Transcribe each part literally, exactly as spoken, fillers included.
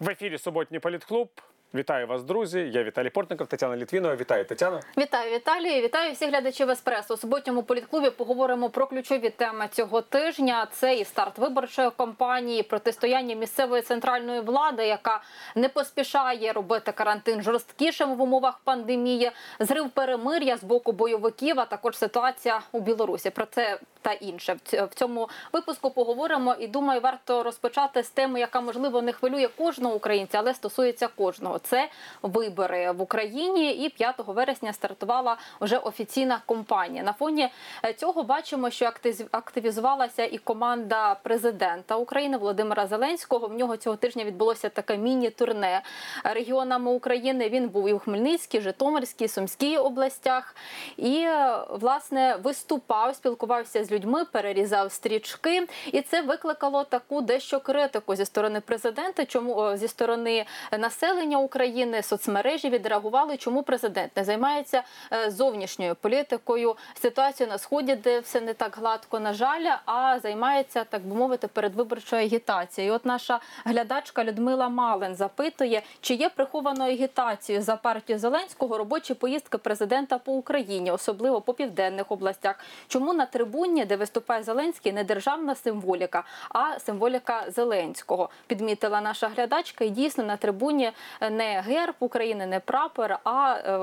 В ефірі «Субботній Політклуб». Вітаю вас, друзі. Я Віталій Портников, Тетяна Літвінова. Вітаю, Тетяна. Вітаю, Віталій. Вітаю всіх глядачів «Еспресу». У «Субботньому Політклубі» поговоримо про ключові теми цього тижня. Це і старт виборчої кампанії, протистояння місцевої центральної влади, яка не поспішає робити карантин жорсткішим в умовах пандемії, зрив перемир'я з боку бойовиків, а також ситуація у Білорусі. Про це та інше в цьому випуску поговоримо, і думаю, варто розпочати з теми, яка, можливо, не хвилює кожного українця, але стосується кожного. Це вибори в Україні, і п'ятого вересня стартувала вже офіційна кампанія. На фоні цього бачимо, що активізувалася і команда президента України Володимира Зеленського. В нього цього тижня відбулося таке міні-турне регіонами України. Він був і в Хмельницькій, Житомирській, Сумській областях. І, власне, виступав, спілкувався з людьми, перерізав стрічки. І це викликало таку дещо критику зі сторони президента, чому зі сторони населення України. України, соцмережі відреагували, чому президент не займається зовнішньою політикою, ситуацією на Сході, де все не так гладко, на жаль, а займається, так би мовити, передвиборчою агітацією. І от наша глядачка Людмила Малин запитує, чи є прихованою агітацією за партію Зеленського робочі поїздки президента по Україні, особливо по південних областях. Чому на трибуні, де виступає Зеленський, не державна символіка, а символіка Зеленського? Підмітила наша глядачка, і дійсно на трибуні не герб України, не прапор, а е,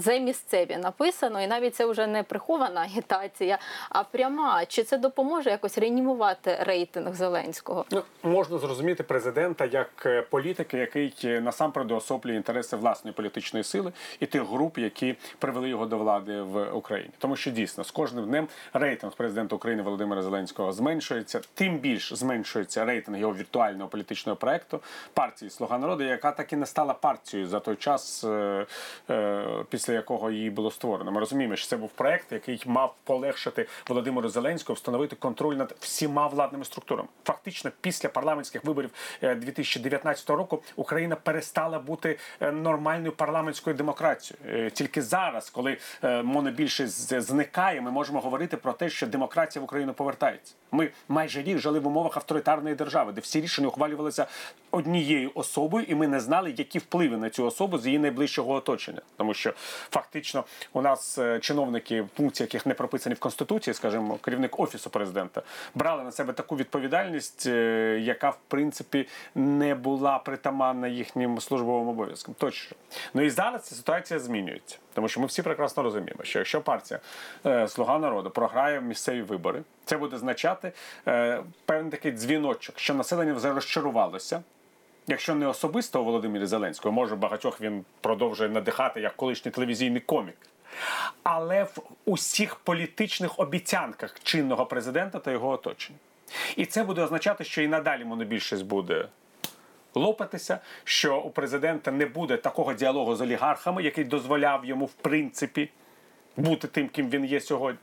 «за місцеві» написано. І навіть це вже не прихована агітація, а пряма. Чи це допоможе якось реанімувати рейтинг Зеленського? Ну, можна зрозуміти президента як політика, який насамперед особлює інтереси власної політичної сили і тих груп, які привели його до влади в Україні. Тому що дійсно, з кожним днем рейтинг президента України Володимира Зеленського зменшується, тим більш зменшується рейтинг його віртуального політичного проекту, партії «Слуга народу», яка так і не стала партією за той час, після якого її було створено. Ми розуміємо, що це був проект, який мав полегшити Володимиру Зеленському встановити контроль над всіма владними структурами. Фактично, після парламентських виборів дві тисячі дев'ятнадцятого року Україна перестала бути нормальною парламентською демократією. Тільки зараз, коли монобільшість зникає, ми можемо говорити про те, що демократія в Україну повертається. Ми майже рік жили в умовах авторитарної держави, де всі рішення ухвалювалися однією особою, і ми не знали, які впливи на цю особу з її найближчого оточення. Тому що фактично у нас чиновники, функції яких не прописані в Конституції, скажімо, керівник Офісу Президента, брали на себе таку відповідальність, яка, в принципі, не була притаманна їхнім службовим обов'язкам. Точно. Ну і зараз ця ситуація змінюється. Тому що ми всі прекрасно розуміємо, що якщо партія «Слуга народу» програє місцеві вибори, це буде означати певний такий дзвіночок, що населення вже розчарувалося. Якщо не особисто у Володимирі Зеленського, може багатьох він продовжує надихати як колишній телевізійний комік, але в усіх політичних обіцянках чинного президента та його оточення. І це буде означати, що і надалі монобільшість буде лопатися, що у президента не буде такого діалогу з олігархами, який дозволяв йому, в принципі, бути тим, ким він є сьогодні.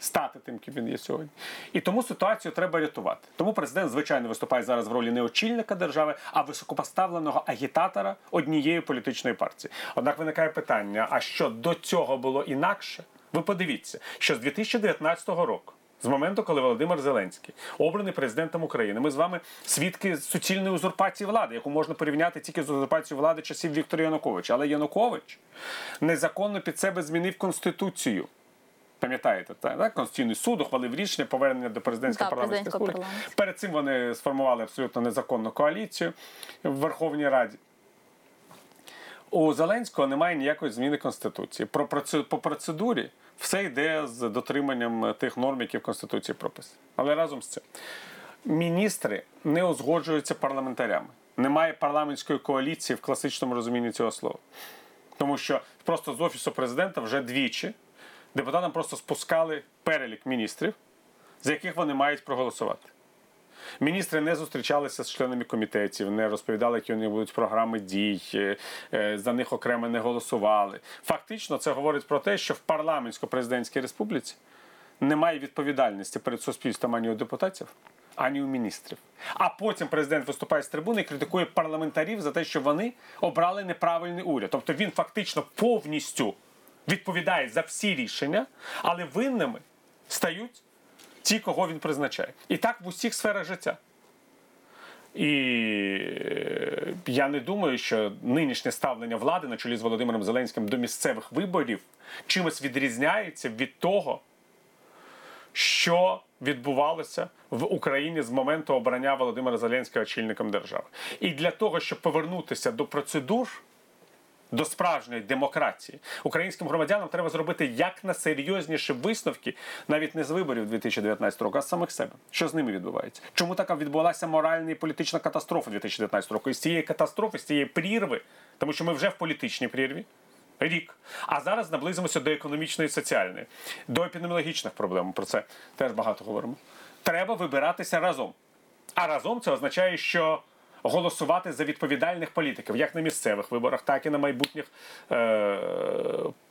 Стати тим, ким він є сьогодні. І тому ситуацію треба рятувати. Тому президент, звичайно, виступає зараз в ролі не очільника держави, а високопоставленого агітатора однієї політичної партії. Однак виникає питання, а що до цього було інакше? Ви подивіться, що з дві тисячі дев'ятнадцятого року, з моменту, коли Володимир Зеленський обраний президентом України, ми з вами свідки суцільної узурпації влади, яку можна порівняти тільки з узурпацією влади часів Віктора Януковича. Але Янукович незаконно під себе змінив Конституцію. Пам'ятаєте, так? Конституційний суд ухвалив рішення повернення до президентського парламентського спілку. Перед цим вони сформували абсолютно незаконну коаліцію в Верховній Раді. У Зеленського немає ніякої зміни Конституції. Про, по процедурі все йде з дотриманням тих норм, які в Конституції прописані. Але разом з цим міністри не узгоджуються парламентарями. Немає парламентської коаліції в класичному розумінні цього слова. Тому що просто з Офісу Президента вже двічі депутатам просто спускали перелік міністрів, за яких вони мають проголосувати. Міністри не зустрічалися з членами комітетів, не розповідали, які у них будуть програми дій, за них окремо не голосували. Фактично, це говорить про те, що в парламентсько-президентській республіці немає відповідальності перед суспільством ані у депутатів, ані у міністрів. А потім президент виступає з трибуни і критикує парламентарів за те, що вони обрали неправильний уряд. Тобто він фактично повністю відповідає за всі рішення, але винними стають ті, кого він призначає. І так в усіх сферах життя. І я не думаю, що нинішнє ставлення влади на чолі з Володимиром Зеленським до місцевих виборів чимось відрізняється від того, що відбувалося в Україні з моменту обрання Володимира Зеленського очільником держави. І для того, щоб повернутися до процедур, до справжньої демократії, українським громадянам треба зробити як на серйозніші висновки, навіть не з виборів дві тисячі дев'ятнадцятого року, а з самих себе. Що з ними відбувається? Чому така відбулася моральна і політична катастрофа дві тисячі дев'ятнадцятого року? І з цієї катастрофи, з цієї прірви, тому що ми вже в політичній прірві, рік. А зараз наблизимося до економічної і соціальної, до епідеміологічних проблем, про це теж багато говоримо. Треба вибиратися разом. А разом це означає, що голосувати за відповідальних політиків, як на місцевих виборах, так і на майбутніх е-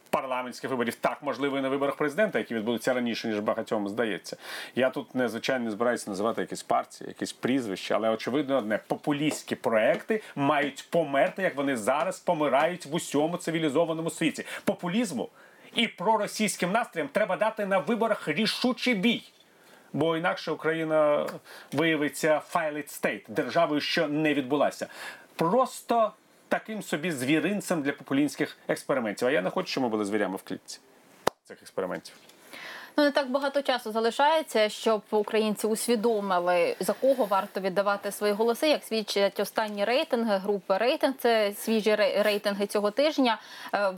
парламентських виборів, так, можливо, і на виборах президента, які відбудуться раніше, ніж багатьом здається. Я тут, звичайно, не збираюся називати якісь партії, якісь прізвища, але очевидно одне, популістські проекти мають померти, як вони зараз помирають в усьому цивілізованому світі. Популізму і проросійським настроям треба дати на виборах рішучий бій. Бо інакше Україна виявиться failed state, державою, що не відбулася. Просто таким собі звіринцем для популінських експериментів. А я не хочу, щоб ми були звірями в клітці цих експериментів. Ну, не так багато часу залишається, щоб українці усвідомили, за кого варто віддавати свої голоси, як свідчать останні рейтинги, групи рейтинг, це свіжі рейтинги цього тижня.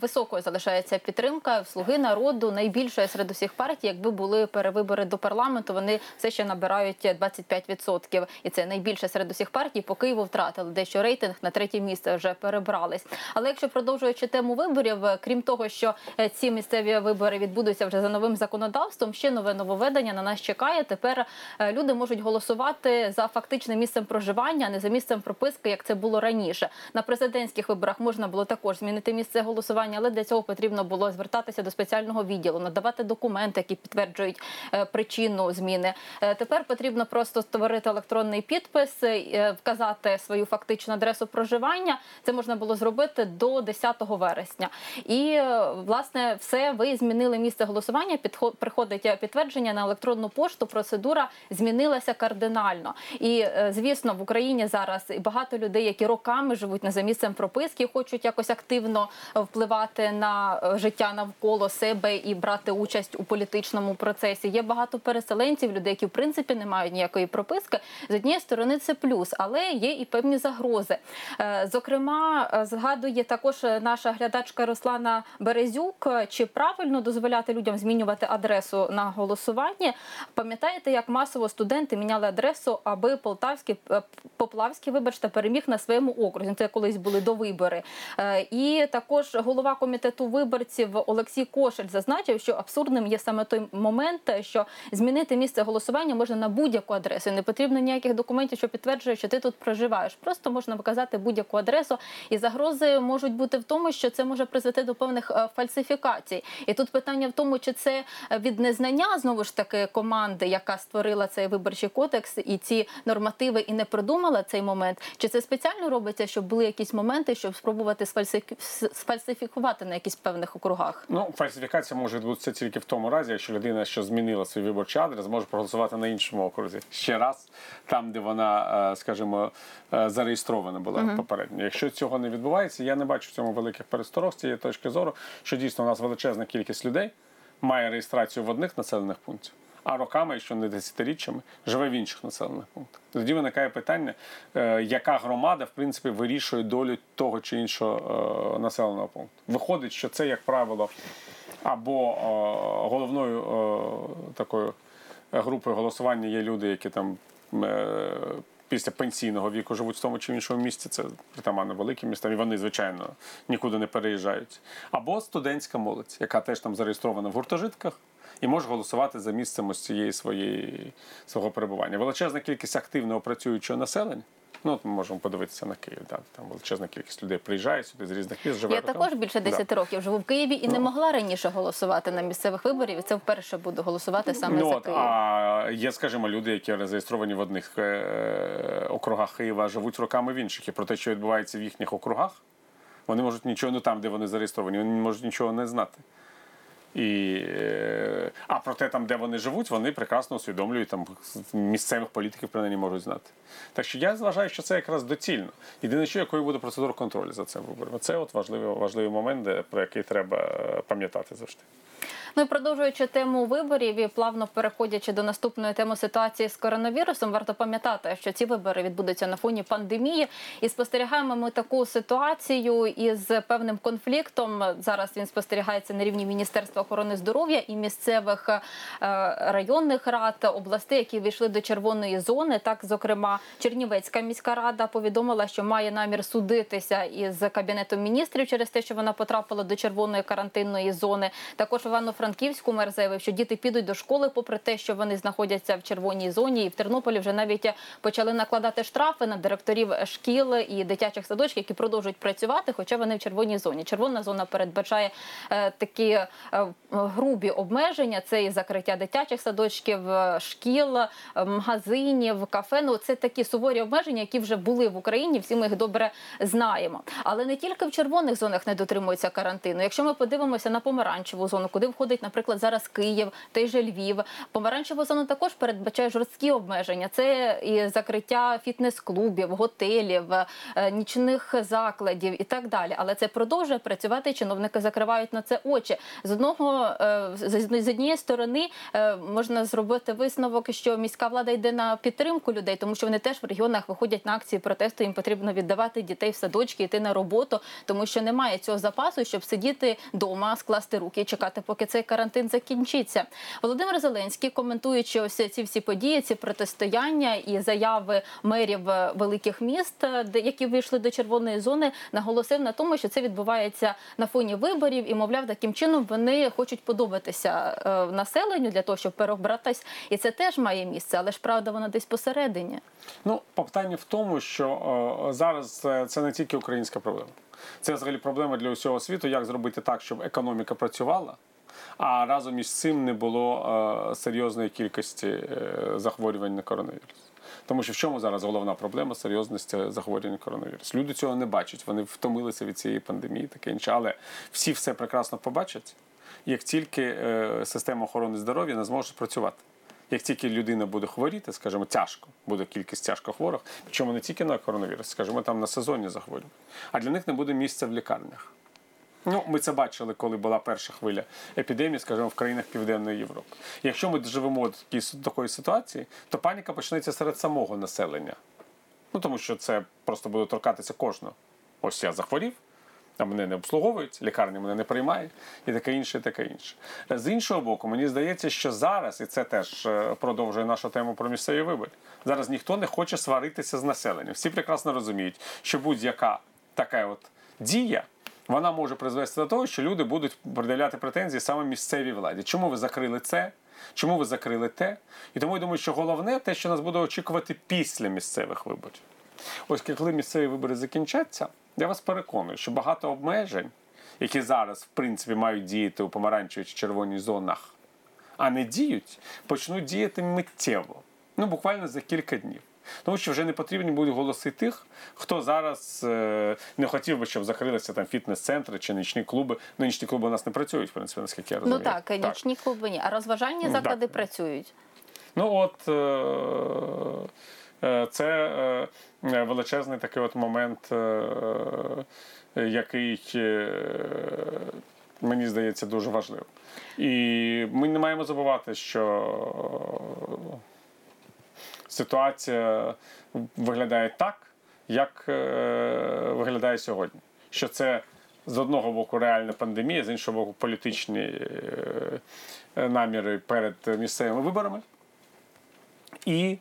Високою залишається підтримка «Слуги народу», найбільшою серед усіх партій. Якби були перевибори до парламенту, вони все ще набирають двадцять п'ять відсотків. І це найбільше серед усіх партій. По Києву втратили дещо рейтинг, на третє місце вже перебрались. Але якщо продовжуючи тему виборів, крім того, що ці місцеві вибори відбудуться вже за новим законодавством, ще нове нововведення на нас чекає. Тепер люди можуть голосувати за фактичним місцем проживання, а не за місцем прописки, як це було раніше. На президентських виборах можна було також змінити місце голосування, але для цього потрібно було звертатися до спеціального відділу, надавати документи, які підтверджують причину зміни. Тепер потрібно просто створити електронний підпис, вказати свою фактичну адресу проживання. Це можна було зробити до десятого вересня. І, власне, все, ви змінили місце голосування, приходить підтвердження на електронну пошту, процедура змінилася кардинально. І, звісно, в Україні зараз багато людей, які роками живуть не за місцем прописки, хочуть якось активно впливати на життя навколо себе і брати участь у політичному процесі. Є багато переселенців, людей, які в принципі не мають ніякої прописки. З однієї сторони це плюс, але є і певні загрози. Зокрема, згадує також наша глядачка Руслана Березюк, чи правильно дозволяти людям змінювати адресу на голосування. Пам'ятаєте, як масово студенти міняли адресу, аби Полтавський, Поплавський, вибачте, переміг на своєму окрузі. Це колись були довибори. І також голова комітету виборців Олексій Кошель зазначив, що абсурдним є саме той момент, що змінити місце голосування можна на будь-яку адресу. І не потрібно ніяких документів, що підтверджує, що ти тут проживаєш. Просто можна вказати будь-яку адресу. І загрози можуть бути в тому, що це може призвести до певних фальсифікацій. І тут питання в тому, чи це від незнання, знову ж таки, команди, яка створила цей виборчий кодекс і ці нормативи і не придумала цей момент, чи це спеціально робиться, щоб були якісь моменти, щоб спробувати сфальсифікувати на якісь певних округах? Ну, фальсифікація може відбутися тільки в тому разі, якщо людина, що змінила свій виборчий адрес, може проголосувати на іншому окрузі. Ще раз, там, де вона, скажімо, зареєстрована була uh-huh. попередньо. Якщо цього не відбувається, я не бачу в цьому великих пересторог з цієї точки зору, що дійсно у нас величезна кількість людей має реєстрацію в одних населених пунктів, а роками, якщо не десятиріччями, живе в інших населених пунктах. Тоді виникає питання, яка громада, в принципі, вирішує долю того чи іншого населеного пункту. Виходить, що це, як правило, або головною такою групою голосування є люди, які там після пенсійного віку живуть в тому чи іншому місті, це притаманно великі міста, і вони, звичайно, нікуди не переїжджають. Або студентська молодь, яка теж там зареєстрована в гуртожитках і може голосувати за місцем ось цієї своєї, свого перебування. Величезна кількість активного працюючого населення. Ну, от ми можемо подивитися на Київ, да. Там величезна кількість людей приїжджає сюди з різних міст, живе. Я роком. також більше десяти да. років живу в Києві і ну. не могла раніше голосувати на місцевих виборів, і це вперше буду голосувати саме ну, за от, Київ. А є, скажімо, люди, які зареєстровані в одних е- округах Києва, живуть роками в інших, і про те, що відбувається в їхніх округах, вони можуть нічого, ну там, де вони зареєстровані, вони можуть нічого не знати. І, а про те, там, де вони живуть, вони прекрасно усвідомлюють, там, місцевих політиків принаймні можуть знати. Так що я вважаю, що це якраз доцільно. Єдине, що якою буде процедура контролю за цим вибором. Це от важливий, важливий момент, де, про який треба пам'ятати завжди. Ну і продовжуючи тему виборів і плавно переходячи до наступної теми ситуації з коронавірусом, варто пам'ятати, що ці вибори відбудуться на фоні пандемії. І спостерігаємо ми таку ситуацію із певним конфліктом. Зараз він спостерігається на рівні Міністерства охорони здоров'я і місцевих районних рад, областей, які війшли до червоної зони. Так, зокрема, Чернівецька міська рада повідомила, що має намір судитися із Кабінетом міністрів через те, що вона потрапила до червоної карантинної зони. Також Івано-Франківська Франківську мер заявив, що діти підуть до школи, попри те, що вони знаходяться в червоній зоні. І в Тернополі вже навіть почали накладати штрафи на директорів шкіл і дитячих садочків, які продовжують працювати, хоча вони в червоній зоні. Червона зона передбачає е, такі е, грубі обмеження. Це і закриття дитячих садочків, шкіл, магазинів, кафе. Ну, це такі суворі обмеження, які вже були в Україні, всі ми їх добре знаємо. Але не тільки в червоних зонах не дотримуються карантину. Якщо ми подивимося на помаранчеву зону, куди входить, наприклад, зараз Київ, той же Львів. Помаранчеву зону також передбачає жорсткі обмеження. Це і закриття фітнес-клубів, готелів, нічних закладів і так далі. Але це продовжує працювати, чиновники закривають на це очі. З одного, з однієї сторони можна зробити висновок, що міська влада йде на підтримку людей, тому що вони теж в регіонах виходять на акції протесту, їм потрібно віддавати дітей в садочки, йти на роботу, тому що немає цього запасу, щоб сидіти вдома, скласти руки і чекати, поки цей карантин закінчиться. Володимир Зеленський, коментуючи ось ці всі події, ці протистояння і заяви мерів великих міст, які вийшли до червоної зони, наголосив на тому, що це відбувається на фоні виборів і, мовляв, таким чином вони хочуть подобатися населенню для того, щоб переобратись. І це теж має місце, але ж правда вона десь посередині. Ну, питання в тому, що зараз це не тільки українська проблема. Це, взагалі, проблема для усього світу, як зробити так, щоб економіка працювала, а разом із цим не було е, серйозної кількості е, захворювань на коронавірус. Тому що в чому зараз головна проблема – серйозність захворювань на коронавірус. Люди цього не бачать, вони втомилися від цієї пандемії, таке інше. Але всі все прекрасно побачать, як тільки е, система охорони здоров'я не зможе працювати. Як тільки людина буде хворіти, скажімо, тяжко, буде кількість тяжкохворих, причому не тільки на коронавірус, скажімо, там на сезонні захворювання, а для них не буде місця в лікарнях. Ну, ми це бачили, коли була перша хвиля епідемії, скажімо, в країнах Південної Європи. Якщо ми доживемо до такої ситуації, то паніка почнеться серед самого населення. Ну, тому що це просто буде торкатися кожного. Ось я захворів, а мене не обслуговують, лікарня мене не приймає, і таке інше, і таке інше. З іншого боку, мені здається, що зараз, і це теж продовжує нашу тему про місцеві вибори, зараз ніхто не хоче сваритися з населенням. Всі прекрасно розуміють, що будь-яка така от дія, вона може призвести до того, що люди будуть пред'являти претензії саме місцевій владі. Чому ви закрили це? Чому ви закрили те? І тому я думаю, що головне те, що нас буде очікувати після місцевих виборів. Ось коли місцеві вибори закінчаться, я вас переконую, що багато обмежень, які зараз, в принципі, мають діяти у помаранчевій чи червоній зонах, а не діють, почнуть діяти миттєво. Ну, буквально за кілька днів. Тому що вже не потрібні будуть голоси тих, хто зараз е- не хотів би, щоб закрилися там фітнес-центри чи нічні клуби. Ну, нічні клуби у нас не працюють, в принципі, наскільки я розумію. Ну так, так. Нічні клуби ні, а розважальні ну, заклади так. працюють. Ну от... Е- Це величезний такий от момент, який, мені здається, дуже важливий. І ми не маємо забувати, що ситуація виглядає так, як виглядає сьогодні. Що це, з одного боку, реальна пандемія, з іншого боку, політичні наміри перед місцевими виборами. І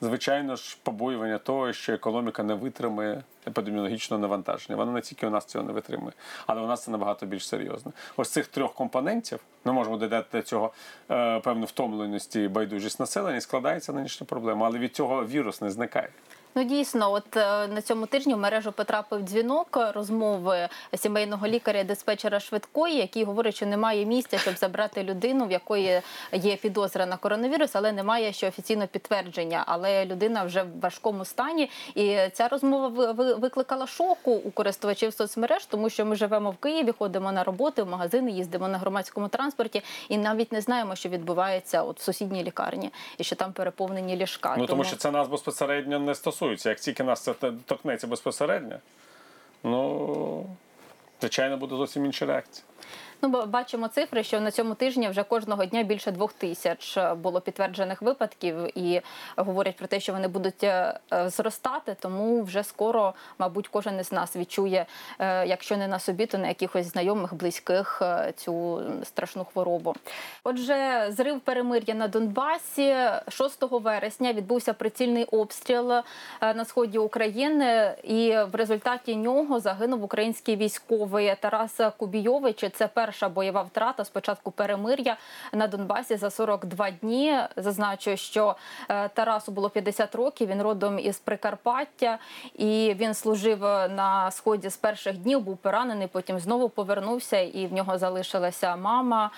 звичайно ж, побоювання того, що економіка не витримає епідеміологічного навантаження. Вона не тільки у нас цього не витримує, але у нас це набагато більш серйозно. Ось цих трьох компонентів, ми можемо додати до цього е, певну втомленість і байдужість населення, складається нинішня проблема, але від цього вірус не зникає. Ну, дійсно, от на цьому тижні в мережу потрапив дзвінок розмови сімейного лікаря і диспетчера швидкої, який говорить, що немає місця, щоб забрати людину, в якої є підозра на коронавірус, але немає ще офіційного підтвердження. Але людина вже в важкому стані. І ця розмова викликала шоку у користувачів соцмереж, тому що ми живемо в Києві, ходимо на роботи, в магазини, їздимо на громадському транспорті і навіть не знаємо, що відбувається от в сусідній лікарні і що там переповнені ліжка. Ну, тому... тому що це нас безпосередньо не стосується. Як тільки нас це торкнеться безпосередньо, ну, звичайно, буде зовсім інша реакція. Ну, бачимо цифри, що на цьому тижні вже кожного дня більше двох тисяч було підтверджених випадків і говорять про те, що вони будуть зростати, тому вже скоро, мабуть, кожен із нас відчує, якщо не на собі, то на якихось знайомих, близьких цю страшну хворобу. Отже, зрив перемир'я на Донбасі. шостого вересня відбувся прицільний обстріл на сході України і в результаті нього загинув український військовий Тарас Кубійович. Це перший Перша бойова втрата з початку перемир'я на Донбасі за сорок два дні. Зазначу, що Тарасу було п'ятдесят років, він родом із Прикарпаття, і він служив на Сході з перших днів, був поранений, потім знову повернувся, і в нього залишилася мама,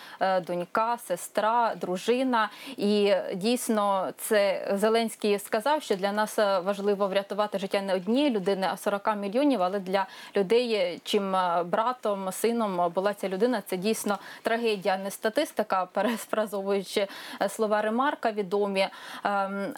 донька, сестра, дружина. І дійсно, це Зеленський сказав, що для нас важливо врятувати життя не однієї людини, а сорока мільйонів, але для людей, чим братом, сином була ця людина, це дійсно трагедія, не статистика, перефразовуючи слова Ремарка відомі.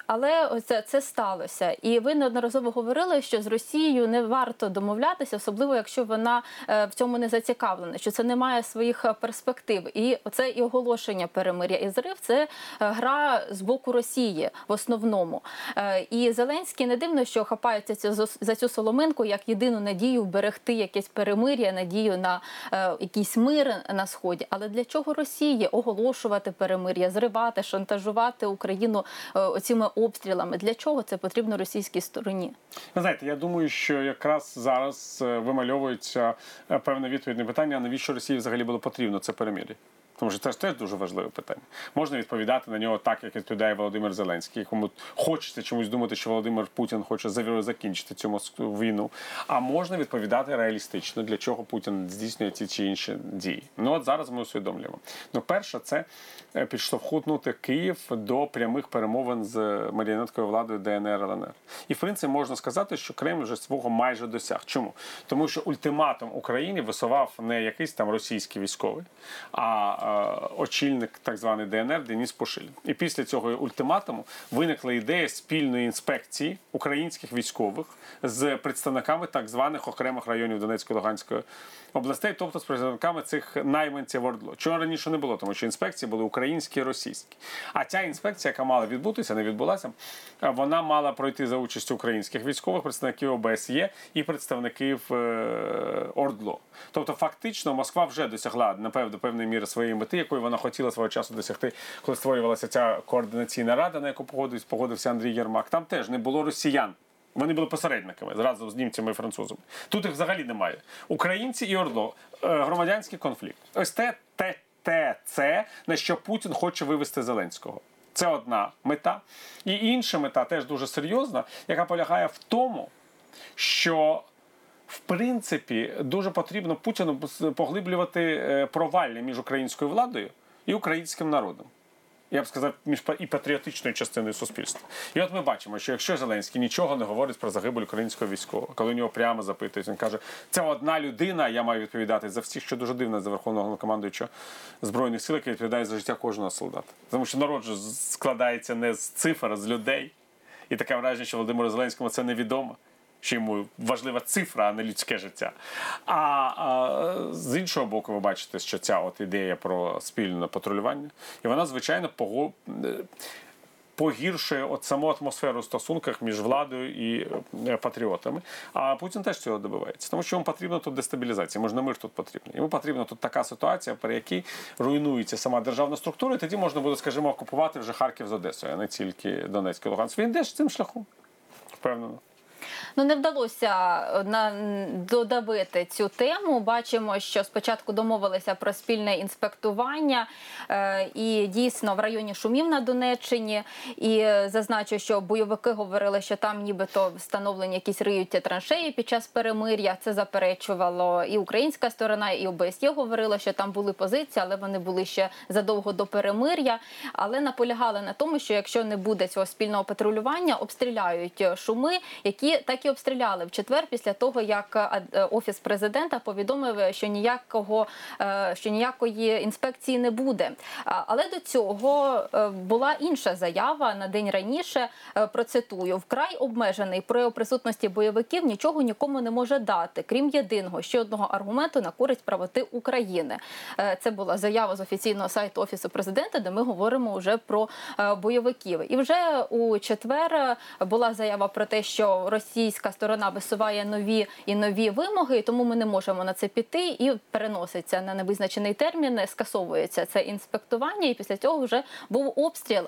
Але це, це сталося. І ви неодноразово говорили, що з Росією не варто домовлятися, особливо якщо вона в цьому не зацікавлена, що це не має своїх перспектив. І це і оголошення перемир'я, і зрив – це гра з боку Росії в основному. І Зеленський, не дивно, що хапається за цю соломинку як єдину надію берегти якесь перемир'я, надію на якісь мир на Сході. Але для чого Росії оголошувати перемир'я, зривати, шантажувати Україну оціми обстрілами? Для чого це потрібно російській стороні? Ви знаєте, я думаю, що якраз зараз вимальовується певне відповідне питання, навіщо Росії взагалі було потрібно це перемир'я. Тому що це ж теж дуже важливе питання. Можна відповідати на нього так, як відповідає Володимир Зеленський, кому хочеться чомусь думати, що Володимир Путін хоче закінчити цю війну. А можна відповідати реалістично, для чого Путін здійснює ці чи інші дії. Ну от зараз ми усвідомлюємо. Ну, перше, це підштовхнути Київ до прямих перемовин з маріонеткою владою Де Ен Ер, Ел Ен Ер. І, в принципі, можна сказати, що Кремль вже свого майже досяг. Чому? Тому що ультиматум Україні висував не якийсь там російський військовий, а очільник так званий Де Ен Ер Денис Пушиль. І після цього ультиматуму виникла ідея спільної інспекції українських військових з представниками так званих окремих районів Донецької, Луганської областей, тобто з представниками цих найманців ОРДЛО. Чого раніше не було, тому що інспекції були українські і російські. А ця інспекція, яка мала відбутися, не відбулася, вона мала пройти за участю українських військових, представників О Б С Є і представників ОРДЛО. Тобто фактично Москва вже досягла, напевно, до певної міри своєї мети, якої вона хотіла свого часу досягти, коли створювалася ця координаційна рада, на яку погодився Андрій Єрмак. Там теж не було росіян. Вони були посередниками, зразу з німцями і французами. Тут їх взагалі немає. Українці і ОРДЛО. Громадянський конфлікт. Ось те, те, те, це, на що Путін хоче вивести Зеленського. Це одна мета. І інша мета, теж дуже серйозна, яка полягає в тому, що в принципі, дуже потрібно Путіну поглиблювати провалля між українською владою і українським народом. Я б сказав, між і патріотичною частиною суспільства. І от ми бачимо, що якщо Зеленський нічого не говорить про загибель українського військового, коли нього прямо запитують, він каже, це одна людина, я маю відповідати за всіх, що дуже дивно за верховного головнокомандуючого Збройних сил, який відповідає за життя кожного солдата. Тому що народ же складається не з цифр, а з людей. І таке враження, що Володимиру Зеленському це невідомо. Що йому важлива цифра, а не людське життя. А, а з іншого боку, ви бачите, що ця от ідея про спільне патрулювання, і вона, звичайно, пого... погіршує от саму атмосферу в стосунках між владою і патріотами. А Путін теж цього добивається. Тому що йому потрібна тут дестабілізація. Можна мир тут потрібен. Йому потрібна тут така ситуація, при якій руйнується сама державна структура, і тоді можна буде, скажімо, окупувати вже Харків з Одесою, а не тільки Донецьк і Луганськ. Він йде ж цим шляхом. Впевнено. Ну, не вдалося додавити цю тему. Бачимо, що спочатку домовилися про спільне інспектування, і дійсно в районі Шумів на Донеччині. І зазначу, що бойовики говорили, що там нібито встановлені якісь риються траншеї під час перемир'я. Це заперечувало і українська сторона, і ОБСЄ говорила, що там були позиції, але вони були ще задовго до перемир'я. Але наполягали на тому, що якщо не буде цього спільного патрулювання, обстріляють Шуми, які так і обстріляли в четвер після того, як Офіс Президента повідомив, що ніякого, що ніякої інспекції не буде. Але до цього була інша заява на день раніше, процитую: «Вкрай обмежений прояв присутності бойовиків нічого нікому не може дати, крім єдиного, ще одного аргументу на користь правоти України». Це була заява з офіційного сайту Офісу Президента, де ми говоримо вже про бойовиків. І вже у четвер була заява про те, що російська сторона висуває нові і нові вимоги, і тому ми не можемо на це піти, і переноситься на невизначений термін, скасовується це інспектування, і після цього вже був обстріл.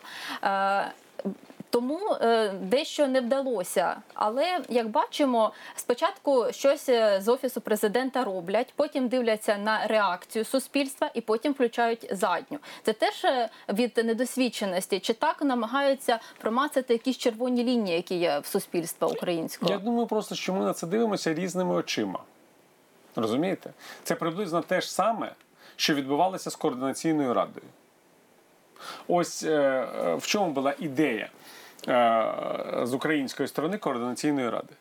Тому дещо не вдалося. Але, як бачимо, спочатку щось з Офісу Президента роблять, потім дивляться на реакцію суспільства і потім включають задню. Це теж від недосвідченості. Чи так намагаються промацати якісь червоні лінії, які є в суспільства українського? Я думаю просто, що ми на це дивимося різними очима. Розумієте? Це приблизно те ж саме, що відбувалося з Координаційною Радою. Ось в чому була ідея з української сторони Координаційної Ради.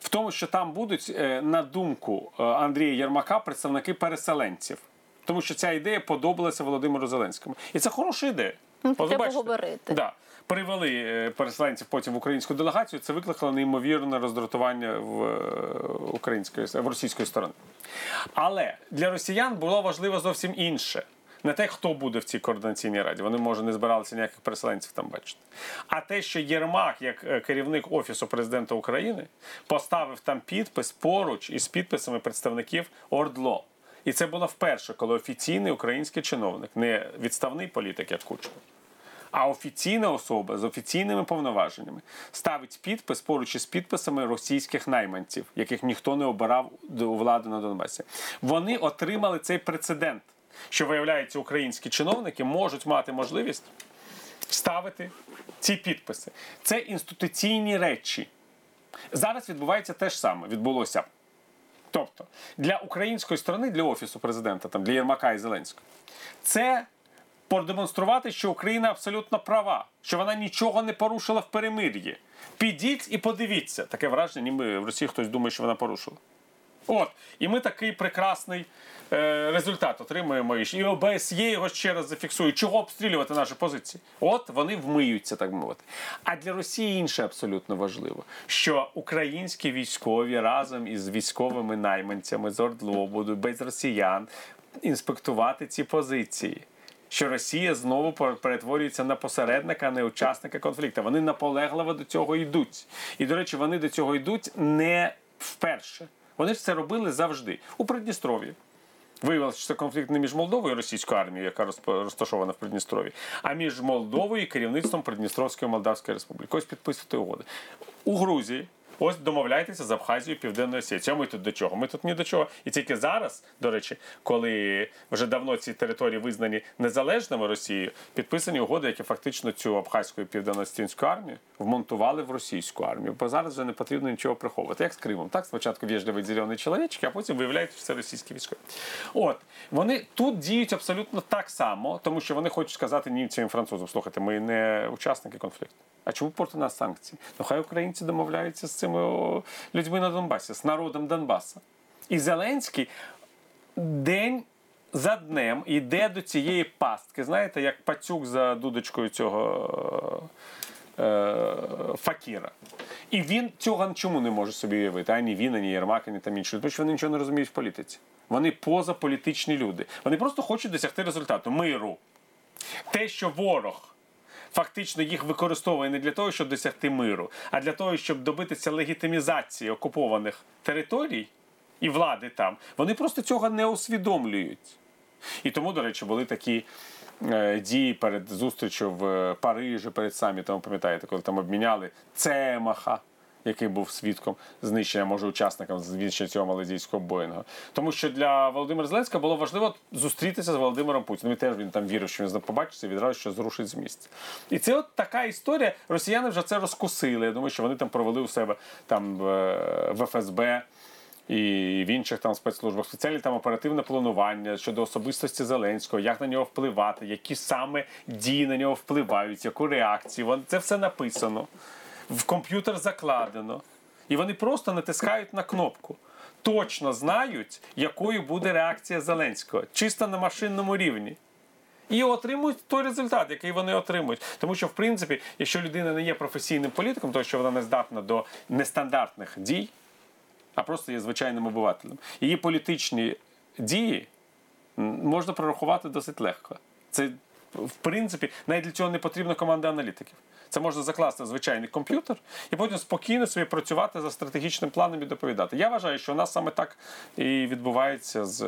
В тому, що там будуть, на думку Андрія Єрмака, представники переселенців. Тому що ця ідея подобалася Володимиру Зеленському. І це хороша ідея. Треба говорити. Да. Привели переселенців потім в українську делегацію, це викликало неймовірне роздратування в, української, в російської сторони. Але для росіян було важливо зовсім інше. Не те, хто буде в цій Координаційній Раді. Вони, може, не збиралися ніяких переселенців там бачити. А те, що Єрмак, як керівник Офісу Президента України, поставив там підпис поруч із підписами представників ОРДЛО. І це було вперше, коли офіційний український чиновник, не відставний політик, як Кучма, а офіційна особа з офіційними повноваженнями ставить підпис поруч із підписами російських найманців, яких ніхто не обирав до влади на Донбасі. Вони отримали цей прецедент, що, виявляється, українські чиновники можуть мати можливість ставити ці підписи. Це інституційні речі. Зараз відбувається те ж саме, відбулося. Тобто, для української сторони, для Офісу Президента, там, для Єрмака і Зеленського, це продемонструвати, що Україна абсолютно права, що вона нічого не порушила в перемир'ї. Підіть і подивіться. Таке враження, ніби в Росії хтось думає, що вона порушила. От, і ми такий прекрасний е, результат отримуємо. І ОБСЄ його ще раз зафіксує. Чого обстрілювати наші позиції? От вони вмиються, так мовити. А для Росії інше абсолютно важливо, що українські військові разом із військовими найманцями з ОРДЛО будуть без росіян інспектувати ці позиції. Що Росія знову перетворюється на посередника, а не учасника конфлікту. Вони наполегливо до цього йдуть. І, до речі, вони до цього йдуть не вперше. Вони ж це робили завжди. У Придністров'ї. Виявилося, що це конфлікт не між Молдовою і російською армією, яка розташована в Придністров'ї, а між Молдовою і керівництвом Придністровської Молдавської Республіки. Ось підписувати угоди. У Грузії ось домовляйтеся з Абхазією, Південною Осетією. Ми тут до чого? Ми тут ні до чого. І тільки зараз, до речі, коли вже давно ці території визнані незалежними Росією, підписані угоди, які фактично цю Абхазьку і Південно-Осетінську армію вмонтували в російську армію. Бо зараз вже не потрібно нічого приховувати. Як з Кримом, так? Спочатку вежливі зелені чоловічки, а потім виявляється, що це російські військові. От. Вони тут діють абсолютно так само, тому що вони хочуть сказати німцям і французам: слухайте, ми не учасники конфлікту. А чому проти нас санкції? Ну хай українці домовляються з цими людьми на Донбасі, з народом Донбаса. І Зеленський день за днем йде до цієї пастки. Знаєте, як пацюк за дудочкою цього е, факіра. І він цього нічому не може собі уявити. Ані він, ані Єрмак, ані там інші. Тому що вони нічого не розуміють в політиці. Вони позаполітичні люди. Вони просто хочуть досягти результату. Миру. Те, що ворог фактично їх використовує не для того, щоб досягти миру, а для того, щоб добитися легітимізації окупованих територій і влади там. Вони просто цього не усвідомлюють. І тому, до речі, були такі е, дії перед зустрічю в Парижі, перед самітом, пам'ятаєте, коли там обміняли Цемаха який був свідком знищення, може, учасником знищення цього малазійського Боїнга. Тому що для Володимира Зеленського було важливо зустрітися з Володимиром Путіним. І теж він там вірив, що він побачиться і відразу що зрушить з місця. І це от така історія. Росіяни вже це розкусили. Я думаю, що вони там провели у себе там в ФСБ і в інших там спецслужбах спеціальне там оперативне планування щодо особистості Зеленського, як на нього впливати, які саме дії на нього впливають, яку реакцію. Це все написано. В комп'ютер закладено. І вони просто натискають на кнопку. Точно знають, якою буде реакція Зеленського. Чисто на машинному рівні. І отримують той результат, який вони отримують. Тому що, в принципі, якщо людина не є професійним політиком, тому що вона не здатна до нестандартних дій, а просто є звичайним обивателем, її політичні дії можна прорахувати досить легко. Це, в принципі, навіть для цього не потрібна команда аналітиків. Це можна закласти в звичайний комп'ютер і потім спокійно собі працювати за стратегічним планом і доповідати. Я вважаю, що у нас саме так і відбувається з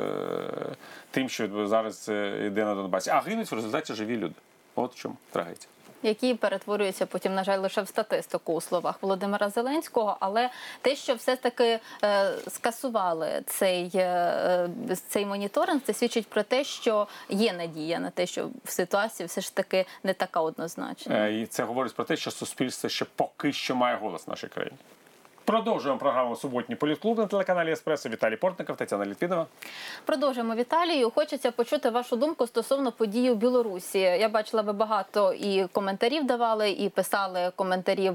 тим, що зараз йде на Донбасі. А гинуть в результаті живі люди. От в чому трагедія. Які перетворюються потім, на жаль, лише в статистику у словах Володимира Зеленського, але те, що все-таки е, скасували цей, е, цей моніторинг, це свідчить про те, що є надія на те, що в ситуації все ж таки не така однозначна. І це говорить про те, що суспільство ще поки що має голос в нашій країні. Продовжуємо програму «Суботній політклуб» на телеканалі «Еспресо». Віталій Портников, Тетяна Літвінова. Продовжуємо, Віталію. Хочеться почути вашу думку стосовно подій у Білорусі. Я бачила, ви багато і коментарів давали, і писали коментарів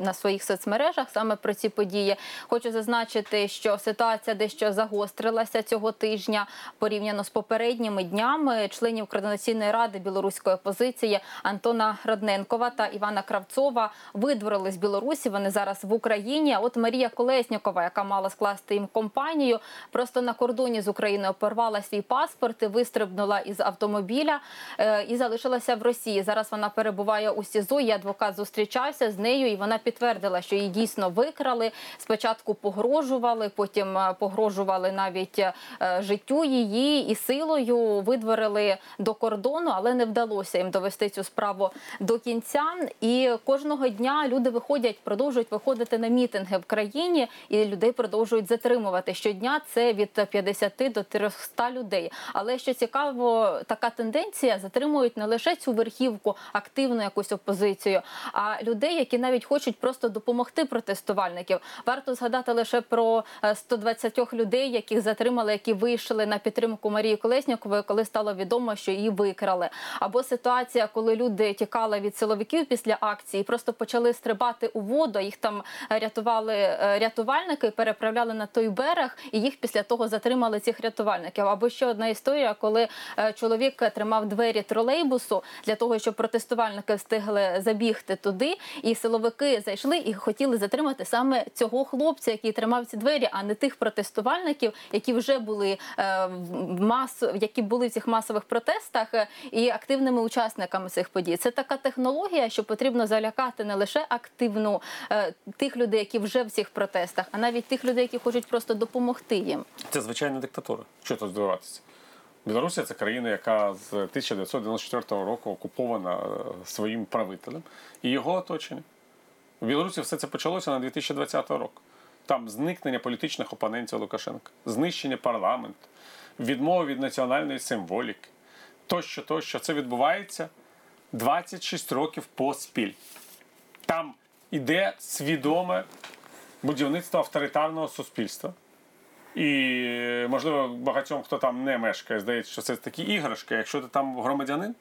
на своїх соцмережах саме про ці події. Хочу зазначити, що ситуація дещо загострилася цього тижня порівняно з попередніми днями. Членів Координаційної ради білоруської опозиції Антона Родненкова та Івана Кравцова видворили з Білорусі. Вони зараз в Україні. От Марія Колеснікова, яка мала скласти їм компанію, просто на кордоні з Україною порвала свій паспорт і вистрибнула із автомобіля і залишилася в Росії. Зараз вона перебуває у СІЗО, і адвокат зустрічався з нею, і вона підтвердила, що її дійсно викрали. Спочатку погрожували, потім погрожували навіть життю її і силою видворили до кордону, але не вдалося їм довести цю справу до кінця. І кожного дня люди виходять, продовжують виходити на мітинги в країні, і людей продовжують затримувати. Щодня це від п'ятдесят до триста людей. Але, що цікаво, така тенденція, затримують не лише цю верхівку, активну якусь опозицію, а людей, які навіть хочуть просто допомогти протестувальників. Варто згадати лише про сто двадцять людей, яких затримали, які вийшли на підтримку Марії Колеснікової, коли стало відомо, що її викрали. Або ситуація, коли люди тікали від силовиків після акції, просто почали стрибати у воду, їх там рятували рятувальники, переправляли на той берег, і їх після того затримали цих рятувальників. Або ще одна історія, коли чоловік тримав двері тролейбусу для того, щоб протестувальники встигли забігти туди, і силовики зайшли і хотіли затримати саме цього хлопця, який тримав ці двері, а не тих протестувальників, які вже були в мас... які були в цих масових протестах і активними учасниками цих подій. Це така технологія, що потрібно залякати не лише активну тих людей, які вже в цих протестах, а навіть тих людей, які хочуть просто допомогти їм. Це звичайна диктатура. Що тут здивуватися? Білорусія – це країна, яка з тисяча дев'ятсот дев'яносто четвертого року окупована своїм правителем і його оточенням. У Білорусі все це почалося на дві тисячі двадцятому року. Там зникнення політичних опонентів Лукашенка, знищення парламенту, відмова від національної символіки, тощо, тощо. Це відбувається двадцять шість років поспіль. Там іде свідоме будівництво авторитарного суспільства. І, можливо, багатьом, хто там не мешкає, здається, що це такі іграшки. Якщо ти там громадянин,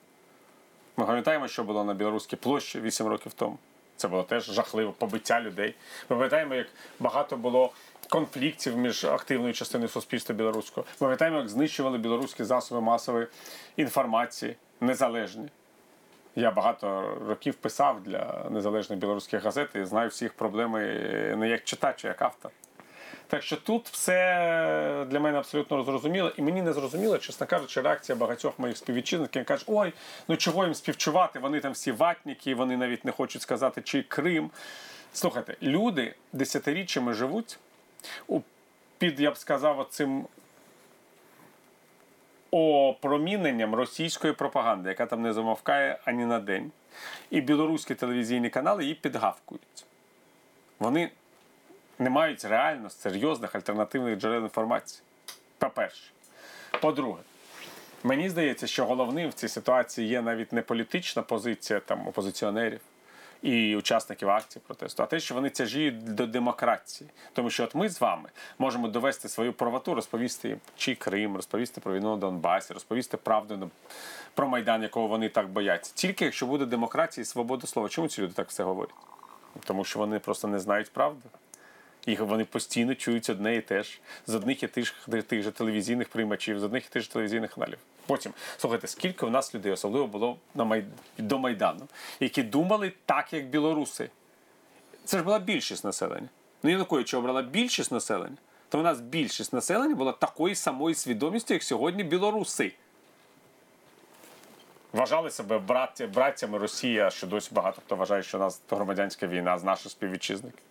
ми пам'ятаємо, що було на Білоруській площі вісім років тому. Це було теж жахливе побиття людей. Ми пам'ятаємо, як багато було конфліктів між активною частиною суспільства білоруського. Ми пам'ятаємо, як знищували білоруські засоби масової інформації, незалежні. Я багато років писав для незалежних білоруських газет і знаю всіх проблеми не як читач, а як автор. Так що тут все для мене абсолютно зрозуміло. І мені не зрозуміло, чесно кажучи, реакція багатьох моїх співвітчизників. Які кажуть, ой, ну чого їм співчувати, вони там всі ватніки, вони навіть не хочуть сказати, чий Крим. Слухайте, люди десятиріччями живуть під, я б сказав, цим опроміненням російської пропаганди, яка там не замовкає ані на день. І білоруські телевізійні канали її підгавкують. Вони не мають реально серйозних альтернативних джерел інформації. По-перше. По-друге, мені здається, що головним в цій ситуації є навіть не політична позиція там, опозиціонерів і учасників акцій протесту, а те, що вони тяжіють до демократії. Тому що от ми з вами можемо довести свою правоту, розповісти чи Крим, розповісти про війну на Донбасі, розповісти правду про Майдан, якого вони так бояться. Тільки якщо буде демократія і свобода слова. Чому ці люди так все говорять? Тому що вони просто не знають правди. І вони постійно чують одне і те ж, з одних і тих, тих же телевізійних приймачів, з одних і тих же телевізійних каналів. Потім, слухайте, скільки у нас людей, особливо було на Майд... до Майдану, які думали так, як білоруси. Це ж була більшість населення. Ну, Янукович обрала більшість населення, то у нас більшість населення була такої самої свідомістю, як сьогодні білоруси. Вважали себе браття, браттями Росія, що досі багато хто вважає, що у нас громадянська війна з наших співвітчизників.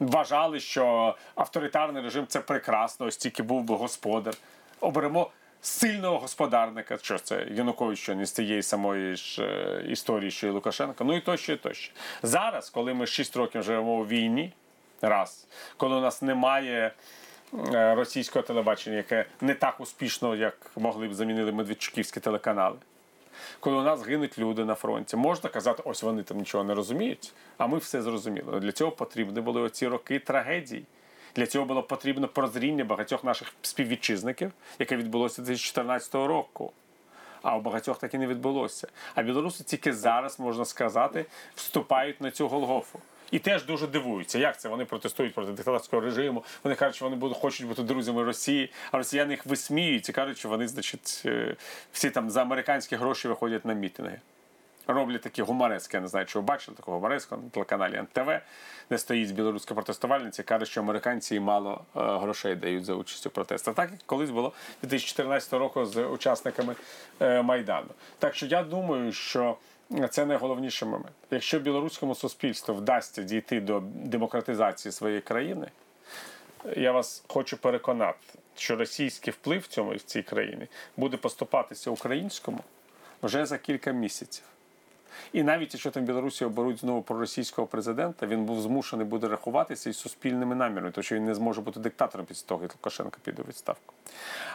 Вважали, що авторитарний режим – це прекрасно, ось тільки був би господар. Оберемо сильного господарника. Що ж це, Янукович, що не з тієї самої ж історії, що і Лукашенко. Ну і тощо, і тощо. Зараз, коли ми шість років живемо у війні, раз, коли у нас немає російського телебачення, яке не так успішно, як могли б замінили медведчуківські телеканали, коли у нас гинуть люди на фронті. Можна казати, ось вони там нічого не розуміють, а ми все зрозуміли. Для цього потрібні були оці роки трагедії. Для цього було потрібно прозріння багатьох наших співвітчизників, яке відбулося дві тисячі чотирнадцятого року. А у багатьох так і не відбулося. А білоруси тільки зараз, можна сказати, вступають на цю Голгофу. І теж дуже дивуються, як це вони протестують проти диктаторського режиму. Вони кажуть, що вони будуть, хочуть бути друзями Росії, а росіяни їх висміюють і кажуть, що вони, значить, всі там за американські гроші виходять на мітинги. Роблять такі гуморески, я не знаю, чи ви бачили такого гумореску на телеканалі ен те ве, де стоїть білоруська протестувальниця і каже, що американці їй мало грошей дають за участь у протестах. Так, як колись було дві тисячі чотирнадцятого року з учасниками Майдану. Так що я думаю, що це найголовніший момент. Якщо білоруському суспільству вдасться дійти до демократизації своєї країни, я вас хочу переконати, що російський вплив в цьому, в цій країні буде поступатися українському вже за кілька місяців. І навіть якщо там Білорусі оберуть знову проросійського президента, він був змушений буде рахуватися із суспільними намірами, тому що він не зможе бути диктатором після того, як Лукашенко піде у відставку.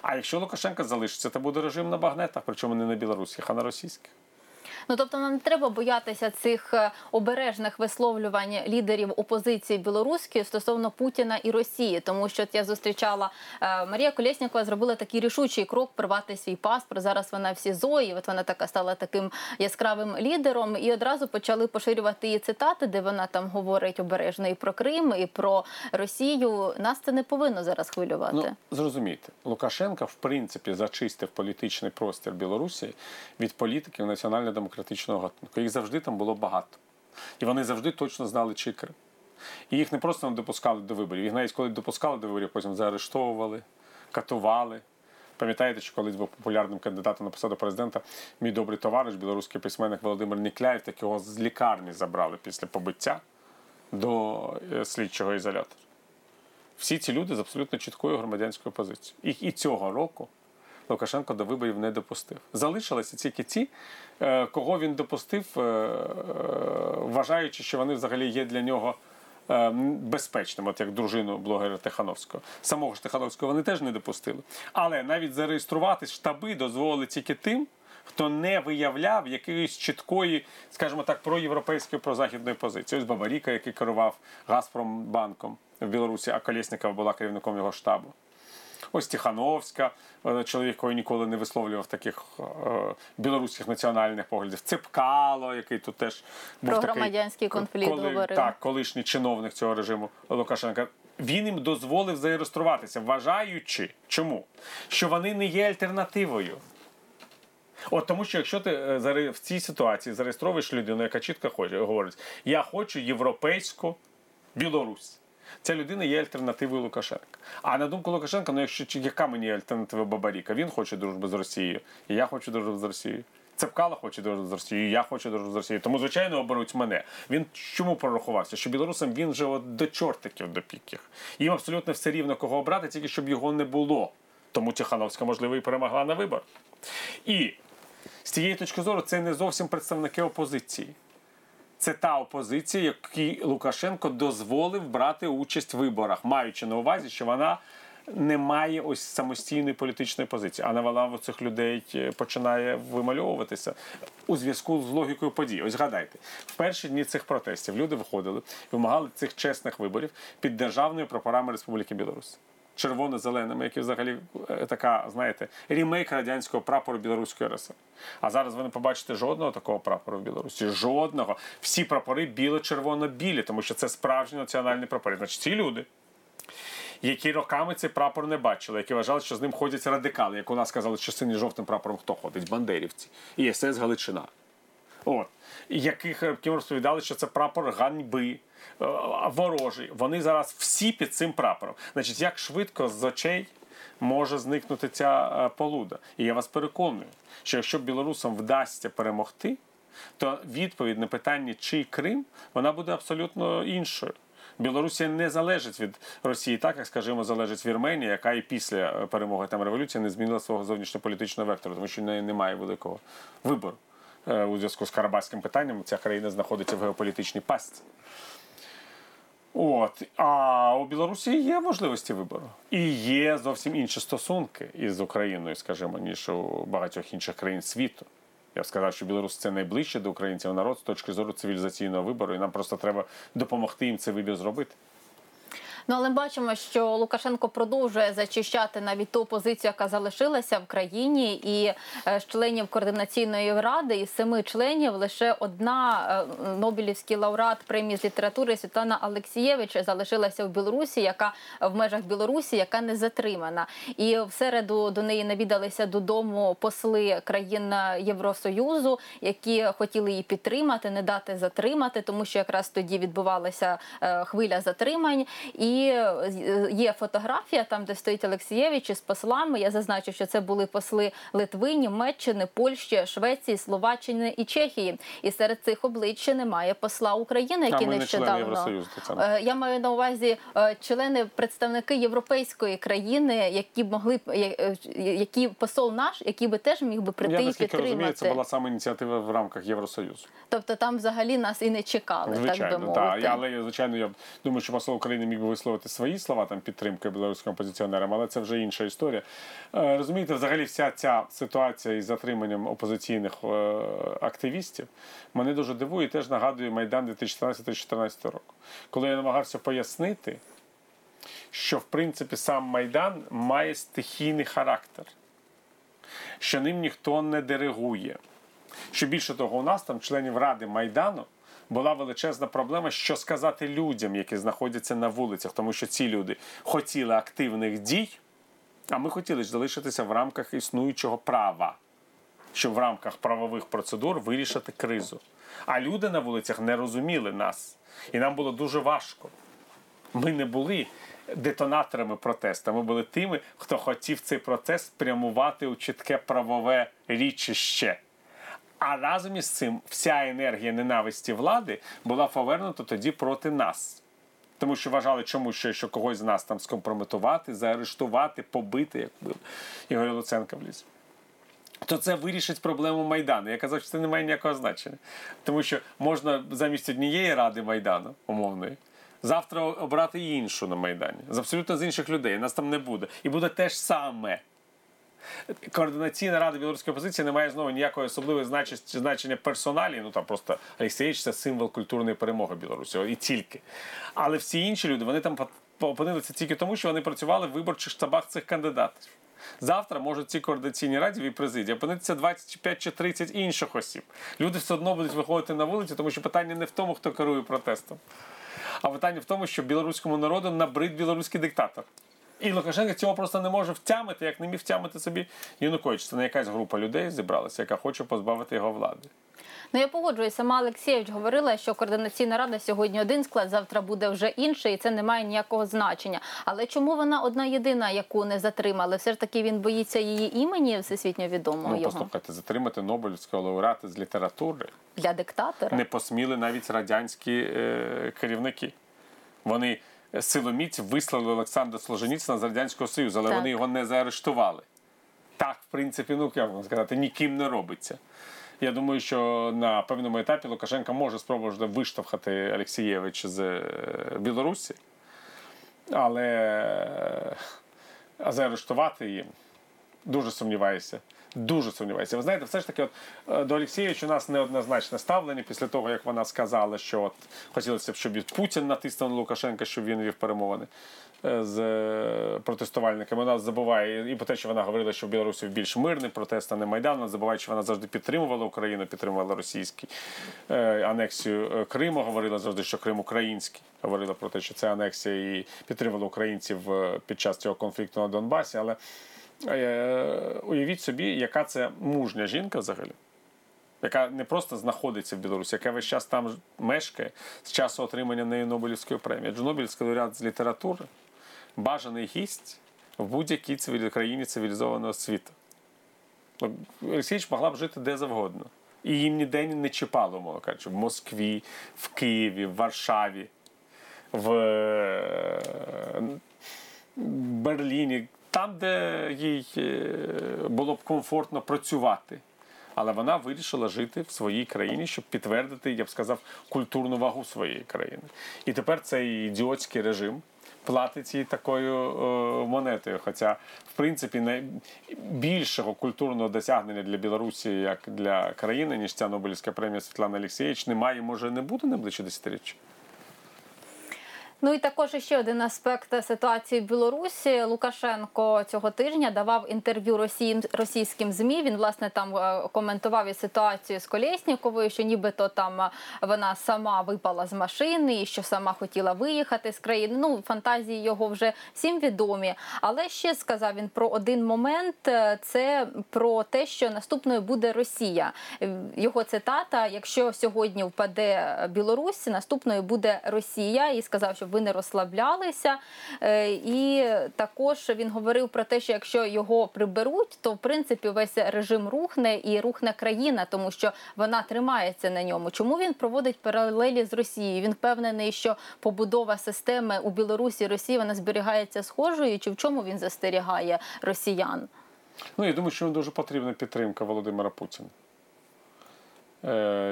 А якщо Лукашенко залишиться, то буде режим на багнетах, причому не на білоруських, а на російських. Ну, тобто нам не треба боятися цих обережних висловлювань лідерів опозиції білоруської стосовно Путіна і Росії. Тому що я зустрічала, Марія Колеснікова зробила такий рішучий крок прорвати свій паспорт. Зараз вона в СІЗО, і от вона така стала таким яскравим лідером. І одразу почали поширювати її цитати, де вона там говорить обережно і про Крим, і про Росію. Нас це не повинно зараз хвилювати. Ну, зрозумійте, Лукашенко, в принципі, зачистив політичний простір Білорусі від політиків національно-демократичного гатунку. Їх завжди там було багато. І вони завжди точно знали, чий Крим. І їх не просто не допускали до виборів. Їх навіть коли допускали до виборів, потім заарештовували, катували. Пам'ятаєте, що колись був популярним кандидатом на посаду президента мій добрий товариш, білоруський письменник Володимир Нікляєв, так його з лікарні забрали після побиття до слідчого ізолятора. Всі ці люди з абсолютно чіткою громадянською позицією. Їх і цього року Лукашенко до виборів не допустив. Залишилися тільки ті, кого він допустив, вважаючи, що вони взагалі є для нього безпечним, от як дружину блогера Тихановського. Самого ж Тихановського вони теж не допустили. Але навіть зареєструвати штаби дозволили тільки тим, хто не виявляв якоїсь чіткої, скажімо так, проєвропейської, прозахідної позиції. Ось Бабаріка, який керував Газпромбанком в Білорусі, а Колєснікова була керівником його штабу. Ось Тихановська, чоловік, який ніколи не висловлював таких е, білоруських національних поглядів. Цепкало, який тут теж був про такий... Про громадянський конфлікт коли, говорив. Так, колишній чиновник цього режиму Лукашенка. Він їм дозволив зареєструватися, вважаючи, чому? Що вони не є альтернативою. От тому, що якщо ти в цій ситуації зареєстровуєш людину, яка чітко хоче, говорить, я хочу європейську Білорусь. Ця людина є альтернативою Лукашенка. А на думку Лукашенка, ну якщо яка мені альтернатива Бабаріка? Він хоче дружби з Росією, і я хочу дружби з Росією. Цепкало хоче дружби з Росією, і я хочу дружби з Росією. Тому, звичайно, оберуть мене. Він чому прорахувався? Що білорусам він же от до чортиків, до піків. Їм абсолютно все рівно, кого обрати, тільки щоб його не було. Тому Тихановська, можливо, і перемогла на вибор. І з цієї точки зору це не зовсім представники опозиції. це та опозиція, якій Лукашенко дозволив брати участь в виборах, маючи на увазі, що вона не має ось самостійної політичної позиції. А вона в цих людей починає вимальовуватися у зв'язку з логікою подій. Ось згадайте, в перші дні цих протестів люди виходили і вимагали цих чесних виборів під державними прапорами Республіки Білорусь. Червоно-зеленими, які взагалі така, знаєте, ремейк радянського прапору Білоруської РСР. А зараз ви не побачите жодного такого прапору в Білорусі. Жодного. Всі прапори біло-червоно-білі, тому що це справжні національні прапори. Значить, ці люди, які роками цей прапор не бачили, які вважали, що з ним ходять радикали, як у нас казали, що синій жовтим прапором хто ходить? Бандерівці. І ес ес Галичина. От. Яких розповідали, що це прапор ганьби, ворожий. Вони зараз всі під цим прапором. Значить, як швидко з очей може зникнути ця полуда. І я вас переконую, що якщо білорусам вдасться перемогти, то відповідь на питання, чий Крим, вона буде абсолютно іншою. Білорусія не залежить від Росії так, як, скажімо, залежить Вірменія, яка і після перемоги там революції не змінила свого зовнішньополітичного вектору, тому що в неї немає великого вибору. У зв'язку з карабахським питанням ця країна знаходиться в геополітичній пастці. От. А у Білорусі є можливості вибору. І є зовсім інші стосунки із Україною, скажімо, ніж у багатьох інших країн світу. Я б сказав, що білоруси – це найближче до українців народ з точки зору цивілізаційного вибору, і нам просто треба допомогти їм цей вибір зробити. Ну, але ми бачимо, що Лукашенко продовжує зачищати навіть ту опозицію, яка залишилася в країні, і з членів Координаційної ради, із семи членів, лише одна Нобелівський лауреат премії з літератури Світлана Алексієвич залишилася в Білорусі, яка в межах Білорусі, яка не затримана. І в середу до неї навідалися додому посли країн Євросоюзу, які хотіли її підтримати, не дати затримати, тому що якраз тоді відбувалася хвиля затримань. І І є фотографія там, де стоїть Алексієвич із послами. Я зазначу, що це були посли Литви, Німеччини, Польщі, Швеції, Словаччини і Чехії. І серед цих обличчя немає посла України, який нещодавно. Я маю на увазі члени, представники європейської країни, які могли які посол наш, який би теж міг би прийти і підтримати. Я розумію, це була саме ініціатива в рамках Євросоюзу. Тобто там взагалі нас і не чекали, звичайно, так би мовити. Та. Але звичайно, я думаю, що посол України міг би висловити свої слова там підтримки білоруським опозиціонерам, але це вже інша історія. Розумієте, взагалі вся ця ситуація із затриманням опозиційних активістів мене дуже дивує і теж нагадує Майдан дві тисячі чотирнадцятого дві тисячі чотирнадцятого року. Коли я намагався пояснити, що в принципі сам Майдан має стихійний характер, що ним ніхто не диригує. Що більше того, у нас там членів Ради Майдану була величезна проблема, що сказати людям, які знаходяться на вулицях, тому що ці люди хотіли активних дій, а ми хотіли ж залишитися в рамках існуючого права, щоб в рамках правових процедур вирішити кризу. А люди на вулицях не розуміли нас, і нам було дуже важко. Ми не були детонаторами протесту, ми були тими, хто хотів цей протест спрямувати у чітке правове річище. А разом із цим вся енергія ненависті влади була повернута тоді проти нас. Тому що вважали чомусь, що, що когось з нас там скомпрометувати, заарештувати, побити, як був Ігор Луценко вліз. То це вирішить проблему Майдану. Я казав, що це не має ніякого значення. Тому що можна замість однієї ради Майдану, умовної, завтра обрати іншу на Майдані. З абсолютно з інших людей. Нас там не буде. І буде те ж саме. Координаційна рада білоруської опозиції не має знову ніякої особливої значення персоналі, ну там просто Алексієвич – це символ культурної перемоги Білорусі, і тільки. Але всі інші люди, вони там опинилися тільки тому, що вони працювали в виборчих штабах цих кандидатів. Завтра можуть ці координаційні раді і президії опинитися двадцять п'ять чи тридцять інших осіб. Люди все одно будуть виходити на вулиці, тому що питання не в тому, хто керує протестом, а питання в тому, що білоруському народу набрид білоруський диктатор. І Лукашенко цього просто не може втямити, як не міг втямити собі Янукович. Це не якась група людей зібралася, яка хоче позбавити його влади. Ну, я погоджуюся, сама Алексієвич говорила, що Координаційна рада сьогодні один склад, завтра буде вже інший, і це не має ніякого значення. Але чому вона одна єдина, яку не затримали? Все ж таки він боїться її імені всесвітньо відомого ну, його? Ну, послухайте, затримати Нобелівського лауреата з літератури. Для диктатора? Не посміли навіть радянські е- керівники. Вони... силоміць вислали Олександра Солженіцина з Радянського Союзу, але так. Вони його не заарештували. Так, в принципі, ну, як можна сказати, ніким не робиться. Я думаю, що на певному етапі Лукашенко може спробувати виштовхати Алексієвич з Білорусі, але заарештувати їм дуже сумніваюся. Дуже сумніваюся. Ви знаєте, все ж таки, от, до Алексієвича у нас неоднозначне ставлення після того, як вона сказала, що от, хотілося б, щоб Путін натиснув на Лукашенка, щоб він вів перемовини з протестувальниками. Вона забуває і про те, що вона говорила, що в Білорусі більш мирний протест, а не Майдан. Вона забуває, що вона завжди підтримувала Україну, підтримувала російську е, анексію Криму, говорила завжди, що Крим український. Говорила про те, що це анексія і підтримувала українців під час цього конфлікту на Донбасі, але уявіть собі, яка це мужня жінка взагалі, яка не просто знаходиться в Білорусі, яка весь час там мешкає з часу отримання нею Нобелівської премії. Нобелівський лауреат з літератури, бажаний гість в будь-якій цивіль... країні цивілізованого світу. Олексійович могла б жити де завгодно. І їм ніде не чіпало, мовно кажучи, в Москві, в Києві, в Варшаві, в Берліні. Там, де їй було б комфортно працювати. Але вона вирішила жити в своїй країні, щоб підтвердити, я б сказав, культурну вагу своєї країни. І тепер цей ідіотський режим платить їй такою о, монетою. Хоча, в принципі, найбільшого культурного досягнення для Білорусі, як для країни, ніж ця Нобелівська премія Світлана Алексієвич, немає, може, не буде найближчі десятиріччя. Ну і також ще один аспект ситуації в Білорусі. Лукашенко цього тижня давав інтерв'ю росії, російським ЗМІ. Він, власне, там коментував і ситуацію з Колесніковою, що нібито там вона сама випала з машини і що сама хотіла виїхати з країни. Ну, фантазії його вже всім відомі. Але ще сказав він про один момент, це про те, що наступною буде Росія. Його цитата: якщо сьогодні впаде Білорусь, наступною буде Росія. І сказав, що щоб ви не розслаблялися. І також він говорив про те, що якщо його приберуть, то в принципі весь режим рухне і рухне країна, тому що вона тримається на ньому. Чому він проводить паралелі з Росією? Він впевнений, що побудова системи у Білорусі і Росії, вона зберігається схожою? Чи в чому він застерігає росіян? Ну, я думаю, що їм дуже потрібна підтримка Володимира Путіна.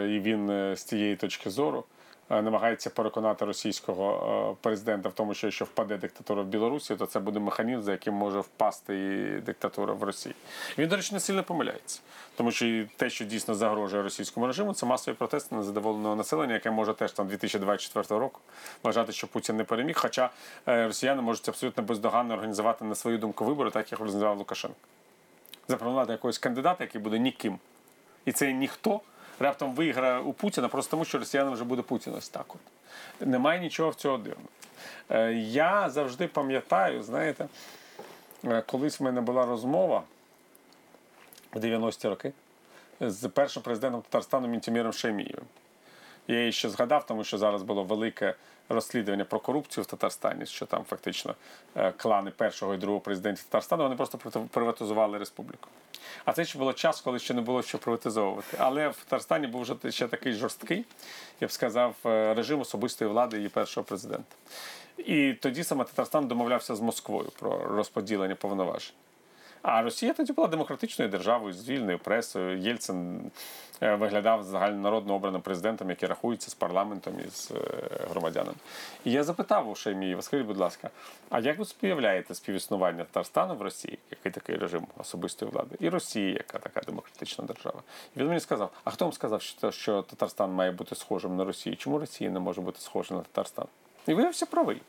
І він з тієї точки зору намагається переконати російського президента в тому, що якщо впаде диктатура в Білорусі, то це буде механізм, за яким може впасти і диктатура в Росії. Він, до речі, не сильно помиляється. Тому що те, що дійсно загрожує російському режиму, це масові протести незадоволеного населення, яке може теж там дві тисячі двадцять четвертого року вважати, що Путін не переміг, хоча росіяни можуть абсолютно бездоганно організувати на свою думку вибори, так як організував Лукашенко. Запропонувати якогось кандидата, який буде ніким. І це ніхто раптом виграє у Путіна просто тому, що росіянам вже буде Путін. Ось так от. Немає нічого в цього дивного. Я завжди пам'ятаю, знаєте, колись в мене була розмова в дев'яності роки з першим президентом Татарстану Мінтіміром Шаймієвим. Я її ще згадав, тому що зараз було велике розслідування про корупцію в Татарстані, що там фактично клани першого і другого президентів Татарстану, вони просто приватизували республіку. А це ще було час, коли ще не було що приватизовувати. Але в Татарстані був вже ще такий жорсткий, я б сказав, режим особистої влади і першого президента. І тоді саме Татарстан домовлявся з Москвою про розподілення повноважень. А Росія тоді була демократичною державою, з вільною пресою. Єльцин виглядав загальнонародно обраним президентом, який рахується з парламентом і з громадянами. І я запитав у Шаймієва: скажіть, будь ласка, а як ви співявляєте співіснування Татарстану в Росії, який такий режим особистої влади, і Росії, яка така демократична держава? І він мені сказав: а хто вам сказав, що, що Татарстан має бути схожим на Росію? Чому Росія не може бути схожа на Татарстан? І виявився правий.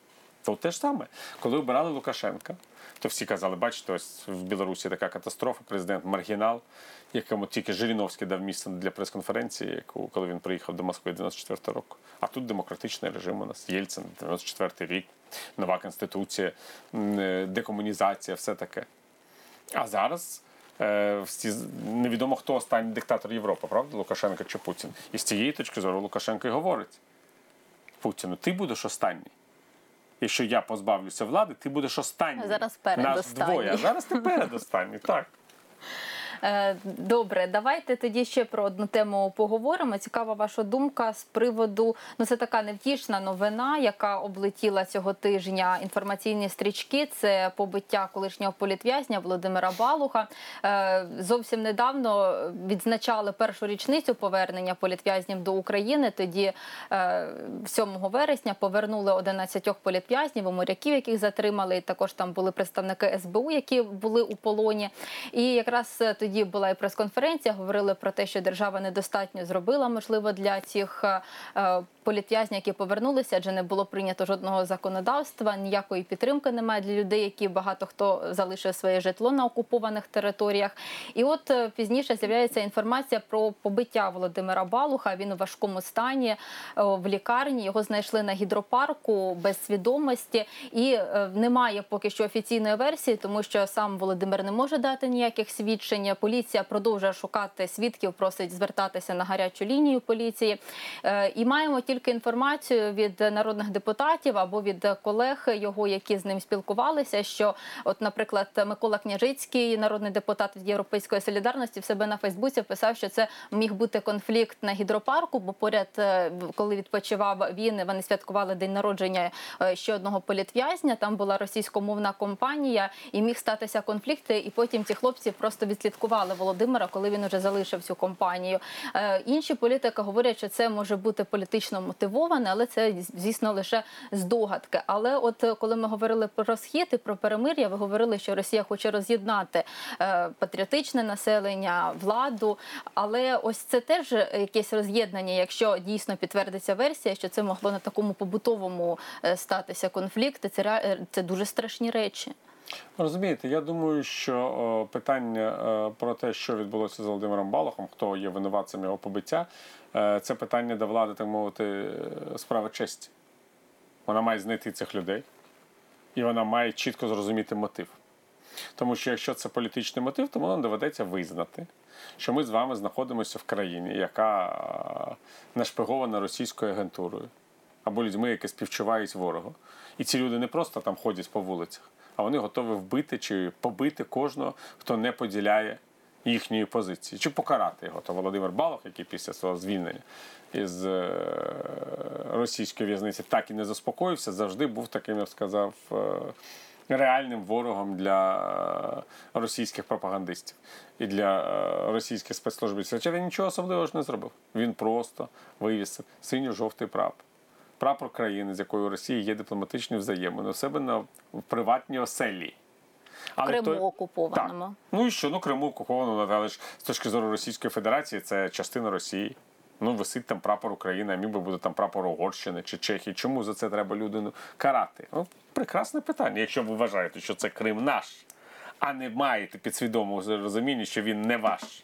То те ж саме. Коли обирали Лукашенка, то всі казали: бачите, ось в Білорусі така катастрофа, президент маргінал, якому тільки Жириновський дав місце для прес-конференції, яку, коли він приїхав до Москви дев'яносто четвертого року. А тут демократичний режим у нас. Єльцин, дев'яносто четвертий рік, нова конституція, декомунізація, все таке. А зараз е, всі, невідомо, хто останній диктатор Європи, правда? Лукашенко чи Путін? І з цієї точки зору Лукашенко і говорить Путіну: ти будеш останній. Якщо я позбавлюся влади, ти будеш останній. Зараз передостанній. Нас двоє, а зараз ти передостанній, так. Добре, давайте тоді ще про одну тему поговоримо. Цікава ваша думка з приводу, ну це така невтішна новина, яка облетіла цього тижня інформаційні стрічки. Це побиття колишнього політв'язня Володимира Балуха. Зовсім недавно відзначали першу річницю повернення політв'язнів до України. Тоді сьомого вересня повернули одинадцятьох політв'язнів, моряків, яких затримали. І також там були представники ес бе у, які були у полоні. І якраз тоді була і прес-конференція, говорили про те, що держава недостатньо зробила, можливо, для цих політв'язнів, які повернулися, адже не було прийнято жодного законодавства, ніякої підтримки немає для людей, які багато хто залишив своє житло на окупованих територіях. І от пізніше з'являється інформація про побиття Володимира Балуха. Він у важкому стані, в лікарні, його знайшли на Гідропарку без свідомості. І немає поки що офіційної версії, тому що сам Володимир не може дати ніяких свідчень. Поліція продовжує шукати свідків, просить звертатися на гарячу лінію поліції. І маємо тільки інформацію від народних депутатів або від колег його, які з ним спілкувалися, що, от, наприклад, Микола Княжицький, народний депутат від Європейської солідарності, в себе на Фейсбуці писав, що це міг бути конфлікт на Гідропарку, бо поряд, коли відпочивав він, вони святкували день народження ще одного політв'язня, там була російськомовна компанія, і міг статися конфлікт, і потім ці хлопці просто відслідкували Володимира, коли він уже залишив цю компанію. Інші політики говорять, що це може бути політично мотивоване, але це, звісно, лише здогадки. Але от коли ми говорили про розхід і про перемир'я, ви говорили, що Росія хоче роз'єднати патріотичне населення, владу, але ось це теж якесь роз'єднання, якщо дійсно підтвердиться версія, що це могло на такому побутовому статися конфлікти, це, це дуже страшні речі. Розумієте, я думаю, що питання про те, що відбулося з Володимиром Балухом, хто є винуватцем його побиття, це питання до влади, так мовити, справа честі. Вона має знайти цих людей і вона має чітко зрозуміти мотив. Тому що якщо це політичний мотив, то нам доведеться визнати, що ми з вами знаходимося в країні, яка нашпигована російською агентурою або людьми, які співчувають ворогу. І ці люди не просто там ходять по вулицях, а вони готові вбити чи побити кожного, хто не поділяє їхньої позиції. Чи покарати його. То Володимир Балух, який після свого звільнення із російської в'язниці так і не заспокоївся, завжди був таким, я б сказав, реальним ворогом для російських пропагандистів і для російських спецслужбів. Чи він нічого особливого ж не зробив. Він просто вивіз синьо-жовтий прапор. Прапор країни, з якою Росія є дипломатичні взаємини, у себе на приватній оселі. Але Криму то... окупованому. Так. Ну і що? Ну, Криму окупованому, але ж з точки зору Російської Федерації це частина Росії. Ну, висить там прапор України, а міг би буде там прапор Угорщини чи Чехії. Чому за це треба людину карати? Ну, прекрасне питання, якщо ви вважаєте, що це Крим наш, а не маєте підсвідомого розуміння, що він не ваш.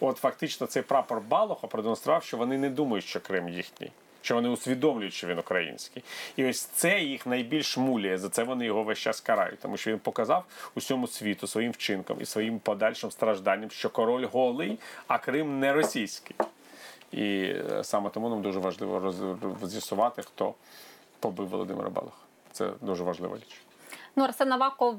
От фактично цей прапор Балуха продемонстрував, що вони не думають, що Крим їхній. Що вони усвідомлюють, що він український. І ось це їх найбільш муляє, за це вони його весь час карають, тому що він показав усьому світу своїм вчинком і своїм подальшим стражданням, що король голий, а Крим не російський. І саме тому нам дуже важливо з'ясувати, хто побив Володимира Балуха. Це дуже важлива річ. Ну, Арсен Аваков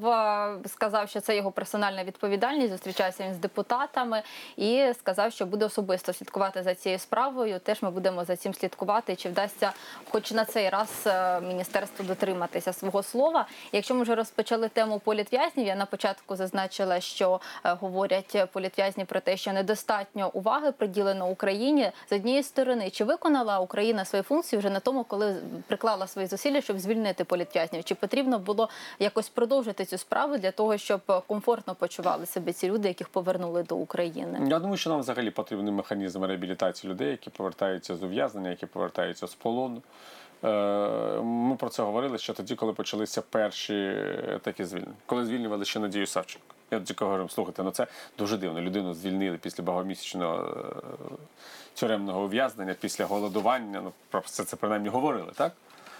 сказав, що це його персональна відповідальність, зустрічався він з депутатами і сказав, що буде особисто слідкувати за цією справою. Теж ми будемо за цим слідкувати, чи вдасться хоч на цей раз міністерству дотриматися свого слова. Якщо ми вже розпочали тему політв'язнів, я на початку зазначила, що говорять політв'язні про те, що недостатньо уваги приділено Україні. З однієї сторони, чи виконала Україна свої функції вже на тому, коли приклала свої зусилля, щоб звільнити політв'язнів? Чи потрібно було якось продовжити цю справу для того, щоб комфортно почували себе ці люди, яких повернули до України? Я думаю, що нам взагалі потрібен механізм реабілітації людей, які повертаються з ув'язнення, які повертаються з полону. Ми про це говорили ще тоді, коли почалися перші такі звільнення. Коли звільнювали ще Надію Савченко. Я тоді говорю, слухайте, ну це дуже дивно. Людину звільнили після багатомісячного тюремного ув'язнення, після голодування. Ну, про це, це принаймні говорили, так?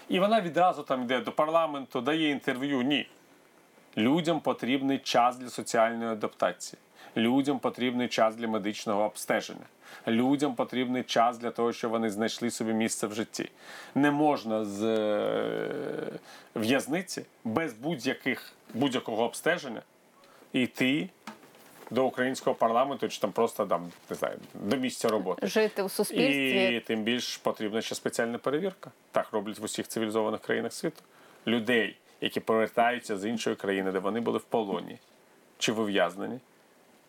І вона відразу там йде до парламенту, дає інтерв'ю. Ні. Людям потрібний час для соціальної адаптації. Людям потрібний час для медичного обстеження. Людям потрібний час для того, щоб вони знайшли собі місце в житті. Не можна з в'язниці без будь-яких, будь-якого обстеження йти до українського парламенту, чи там просто там, не знаю, до місця роботи. Жити у суспільстві. І тим більш потрібна ще спеціальна перевірка. Так роблять в усіх цивілізованих країнах світу. Людей, які повертаються з іншої країни, де вони були в полоні чи вив'язнені,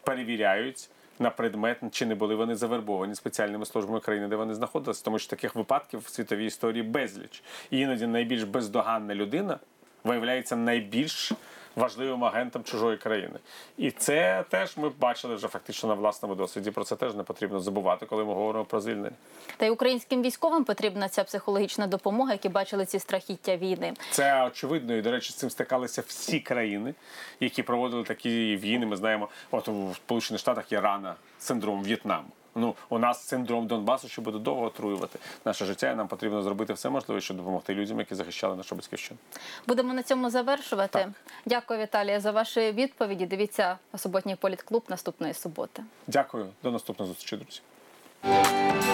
перевіряють на предмет, чи не були вони завербовані спеціальними службами країни, де вони знаходилися. Тому що таких випадків в світовій історії безліч. І іноді найбільш бездоганна людина виявляється найбільш важливим агентом чужої країни. І це теж ми бачили вже фактично на власному досвіді. Про це теж не потрібно забувати, коли ми говоримо про звільнення. Та й українським військовим потрібна ця психологічна допомога, які бачили ці страхіття війни. Це очевидно. І, до речі, з цим стикалися всі країни, які проводили такі війни. Ми знаємо, от у Сполучених Штатах є рана, синдром В'єтнаму. Ну, у нас синдром Донбасу ще буде довго отруювати наше життя, і нам потрібно зробити все можливе, щоб допомогти людям, які захищали нашу батьківщину. Будемо на цьому завершувати. Так. Дякую, Віталія, за ваші відповіді. Дивіться «Суботній політклуб» наступної суботи. Дякую. До наступної зустрічі, друзі.